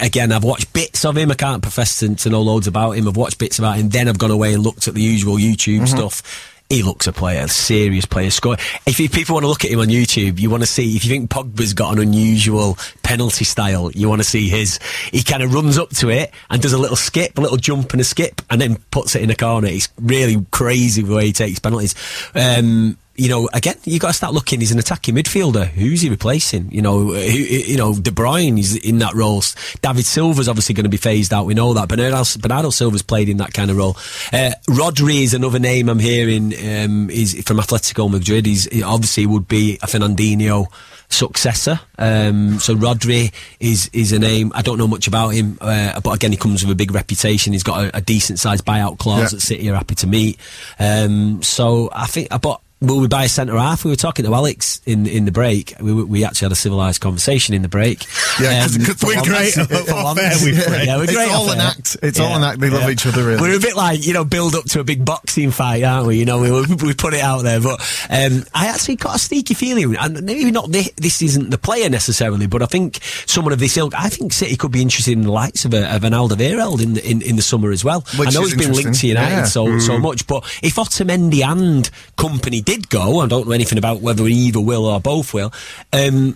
Again, I've watched bits of him. I can't profess to, to know loads about him. I've watched bits about him. Then I've gone away and looked at the usual YouTube mm-hmm. stuff. He looks a player, a serious player. Score. If you, people want to look at him on YouTube, you want to see, if you think Pogba's got an unusual penalty style, you want to see his. He kind of runs up to it and does a little skip, a little jump and a skip, and then puts it in a corner. It's really crazy the way he takes penalties. Um, you know, again, you got to start looking. He's an attacking midfielder. Who's he replacing? You know, who, you know, De Bruyne is in that role. David Silva's obviously going to be phased out. We know that. Bernardo, Bernardo Silva's played in that kind of role. Uh, Rodri is another name I'm hearing. Um, is from Atletico Madrid. He's he obviously would be a Fernandinho successor. Um, so Rodri is is a name. I don't know much about him, uh, but again, he comes with a big reputation. He's got a, a decent sized buyout clause yeah. that City are happy to meet. Um, so I think, but. Will we buy a centre half? We were talking to Alex in, in the break. We we actually had a civilised conversation in the break. Yeah, because um, we're great. It's all an act. It's yeah, all an act. They yeah. love each other. Really. We're a bit like, you know, build up to a big boxing fight, aren't we? You know, we we put it out there. But um, I actually got a sneaky feeling, and maybe not this, this isn't the player necessarily, but I think someone of this ilk. I think City could be interested in the likes of a, of an Alderweireld in the in, in the summer as well. Which I know he's been linked to United yeah. so mm. so much, but if Otamendi and company did go, I don't know anything about whether either will or both will, um,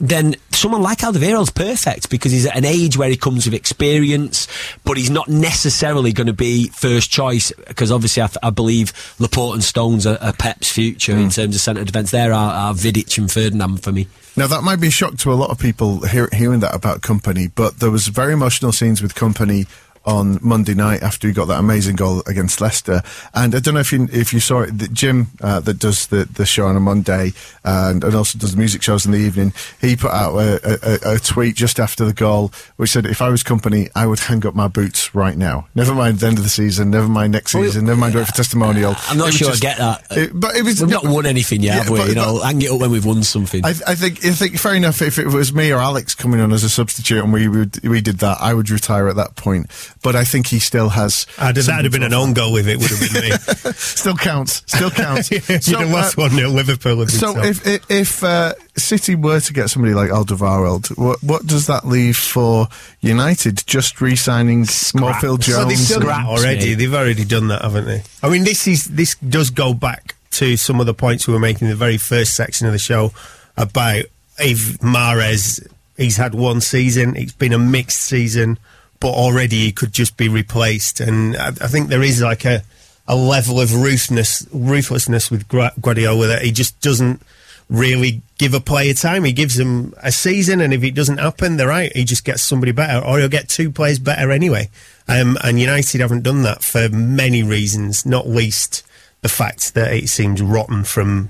then someone like Alderweireld's perfect because he's at an age where he comes with experience, but he's not necessarily going to be first choice because obviously I, I believe Laporte and Stones are, are Pep's future mm. in terms of centre defence. There are, are Vidic and Ferdinand for me. Now, that might be a shock to a lot of people hear, hearing that about Kompany, but there was very emotional scenes with Kompany on Monday night after he got that amazing goal against Leicester. And I don't know if you if you saw it, that Jim uh, that does the, the show on a Monday and, and also does the music shows in the evening, he put out a, a, a tweet just after the goal which said, if I was Kompany, I would hang up my boots right now. Never mind the end of the season, never mind next season, well, never mind yeah, wait for testimonial. I'm not sure just, I get that. It, but it was, We've no, not won anything yet, yeah, have we? But, you know, hang it up when we've won something. I, I think I think fair enough, if it was me or Alex coming on as a substitute and we would, we did that, I would retire at that point. But I think he still has. Uh, that would have been an own goal if it would have been me. Still counts. Still counts. You'd so, have lost one nil Liverpool. If so if if, if uh, City were to get somebody like Alderweireld, what, what does that leave for United? Just re-signing Morfield Jones? Well, they've done that already. They've already done that, haven't they? I mean, this is this does go back to some of the points we were making in the very first section of the show about if Mahrez. He's had one season. It's been a mixed season. But already he could just be replaced, and I, I think there is like a, a level of ruthlessness, ruthlessness with Guardiola that he just doesn't really give a player time. He gives them a season, and if it doesn't happen, they're out. He just gets somebody better, or he'll get two players better anyway. Um, and United haven't done that for many reasons, not least the fact that it seems rotten from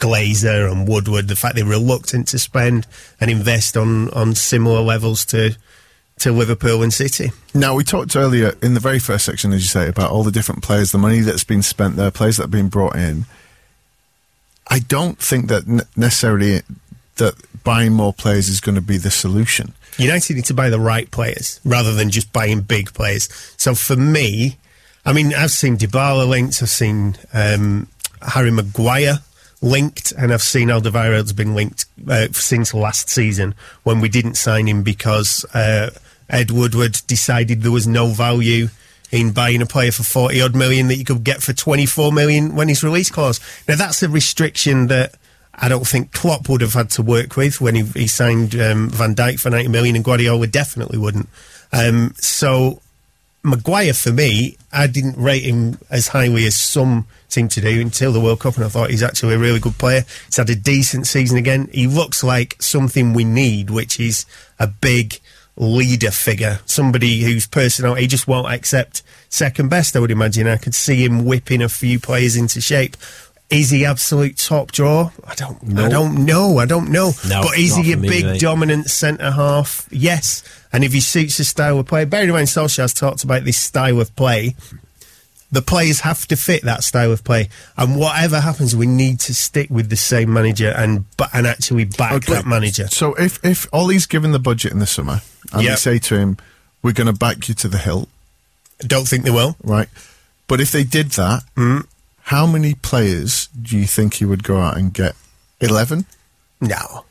Glazer and Woodward. The fact they're reluctant to spend and invest on on similar levels to. to Liverpool and City. Now, we talked earlier in the very first section, as you say, about all the different players, the money that's been spent there, players that have been brought in. I don't think that ne- necessarily that buying more players is going to be the solution. United need to buy the right players rather than just buying big players. So for me, I mean, I've seen Dybala linked, I've seen um, Harry Maguire linked, and I've seen Alderweireld's been linked uh, since last season when we didn't sign him because... Uh, Ed Woodward decided there was no value in buying a player for forty odd million that you could get for twenty-four million when his release clause. Now, that's a restriction that I don't think Klopp would have had to work with when he, he signed um, Van Dijk for ninety million, and Guardiola definitely wouldn't. Um, so, Maguire, for me, I didn't rate him as highly as some seem to do until the World Cup, and I thought he's actually a really good player. He's had a decent season again. He looks like something we need, which is a big leader figure, somebody whose personality just won't accept second best, I would imagine. I could see him whipping a few players into shape. Is he absolute top draw? I don't know. I don't know. I don't know. No, but is he a me, big, mate. dominant centre-half? Yes. And if he suits the style of play, bearing in mind Solskjaer's talked about this style of play, the players have to fit that style of play. And whatever happens, we need to stick with the same manager and and actually back okay. that manager. So if, if Ollie's given the budget in the summer and yep. they say to him, we're going to back you to the hilt. Don't think they will. Right. But if they did that... Mm. How many players do you think he would go out and get? eleven? No.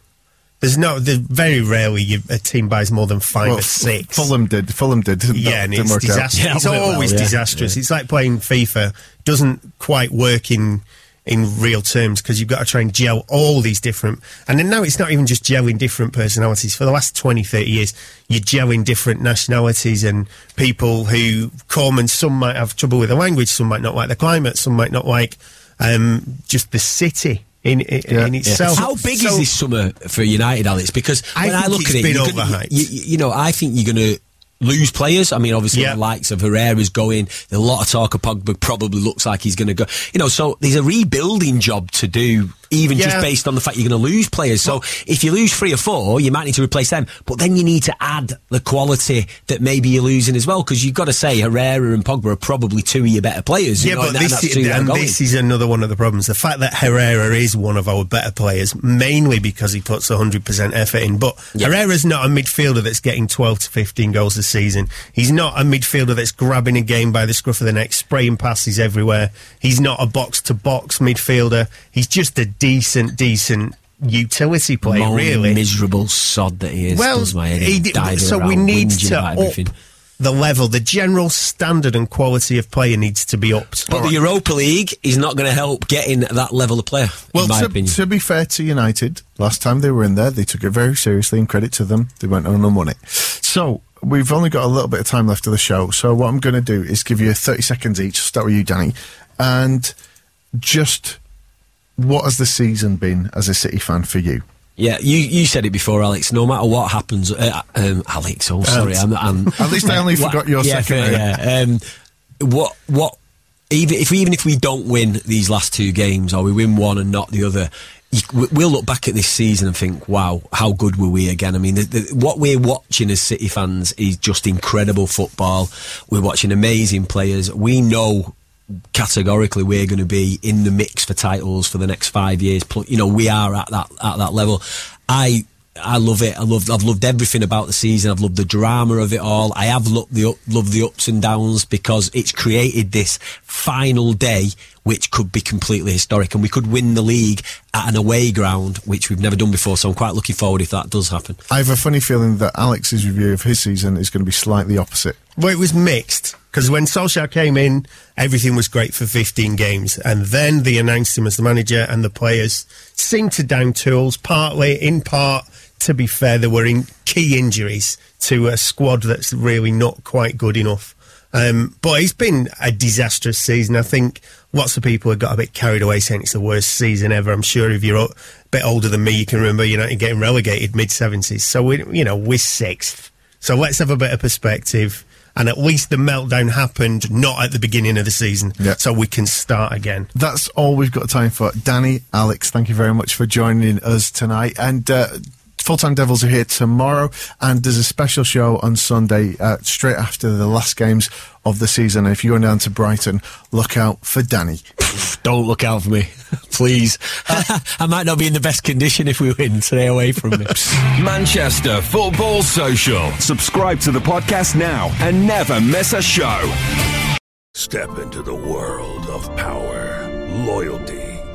There's no. There's very rarely you, a team buys more than five well, or six. Fulham did. Fulham did. Didn't yeah, that, and didn't it's disastrous. Yeah, it's always well, yeah. disastrous. Yeah. It's like playing FIFA. Doesn't quite work in in real terms because you've got to try and gel all these different... And then now it's not even just gelling different personalities. For the last twenty, thirty years, you're gelling different nationalities and people who come, and some might have trouble with the language, some might not like the climate, some might not like um, just the city in, in, yeah. in itself. Yeah. How big so, is this summer for United, Alex? Because when I, I look at it, been gonna, you, you know, I think you're going to... lose players. I mean, obviously, yep. the likes of Herrera's going. A lot of talk of Pogba probably looks like he's going to go. You know, so there's a rebuilding job to do, even yeah. just based on the fact you're going to lose players. So if you lose three or four, you might need to replace them. But then you need to add the quality that maybe you're losing as well, because you've got to say Herrera and Pogba are probably two of your better players. You yeah, know, but and this, that, and is, and this is another one of the problems. The fact that Herrera is one of our better players, mainly because he puts one hundred percent effort in. But yeah. Herrera's not a midfielder that's getting twelve to fifteen goals a season. He's not a midfielder that's grabbing a game by the scruff of the neck, spraying passes everywhere. He's not a box-to-box midfielder. He's just a decent, decent utility play, Moan, really. Miserable sod that he is. Well, he did, so we need to up everything. The level. The general standard and quality of player needs to be upped. But right. the Europa League is not going to help getting that level of player, well, in my to, opinion. To be fair to United, last time they were in there, they took it very seriously, and credit to them, they went on and won it. So, we've only got a little bit of time left of the show, so what I'm going to do is give you thirty seconds each, start with you, Danny, and just... what has the season been as a City fan for you? Yeah, you, you said it before, Alex. No matter what happens... Uh, um, Alex, oh, sorry. Um, I'm, I'm, at least I only forgot your yeah, second name. Yeah, um, what... what even if, we, even if we don't win these last two games, or we win one and not the other... we'll look back at this season and think, wow, how good were we again? I mean, the, the, what we're watching as City fans is just incredible football. We're watching amazing players. We know categorically we're going to be in the mix for titles for the next five years. You know, we are at that at that level. I... I love it. I loved, I've loved everything about the season. I've loved the drama of it all. I have loved the up, loved the ups and downs, because it's created this final day which could be completely historic, and we could win the league at an away ground, which we've never done before. So I'm quite looking forward if that does happen. I have a funny feeling that Alex's review of his season is going to be slightly opposite. Well, it was mixed, because when Solskjaer came in, everything was great for fifteen games, and then they announced him as the manager, and the players seemed to down tools, partly, in part... to be fair, there were in key injuries to a squad that's really not quite good enough. Um, but it's been a disastrous season. I think lots of people have got a bit carried away saying it's the worst season ever. I'm sure if you're a bit older than me, you can remember United getting relegated mid seventies. So, we, you know, we're sixth. So let's have a bit of perspective. And at least the meltdown happened not at the beginning of the season, yeah. so we can start again. That's all we've got time for. Danny, Alex, thank you very much for joining us tonight. And... Uh, Full-time Devils are here tomorrow, and there's a special show on Sunday uh, straight after the last games of the season. And if you're going down to Brighton, look out for Danny. Don't look out for me, please. I might not be in the best condition if we win. Stay away from me. Manchester Football Social. Subscribe to the podcast now and never miss a show. Step into the world of power, loyalty,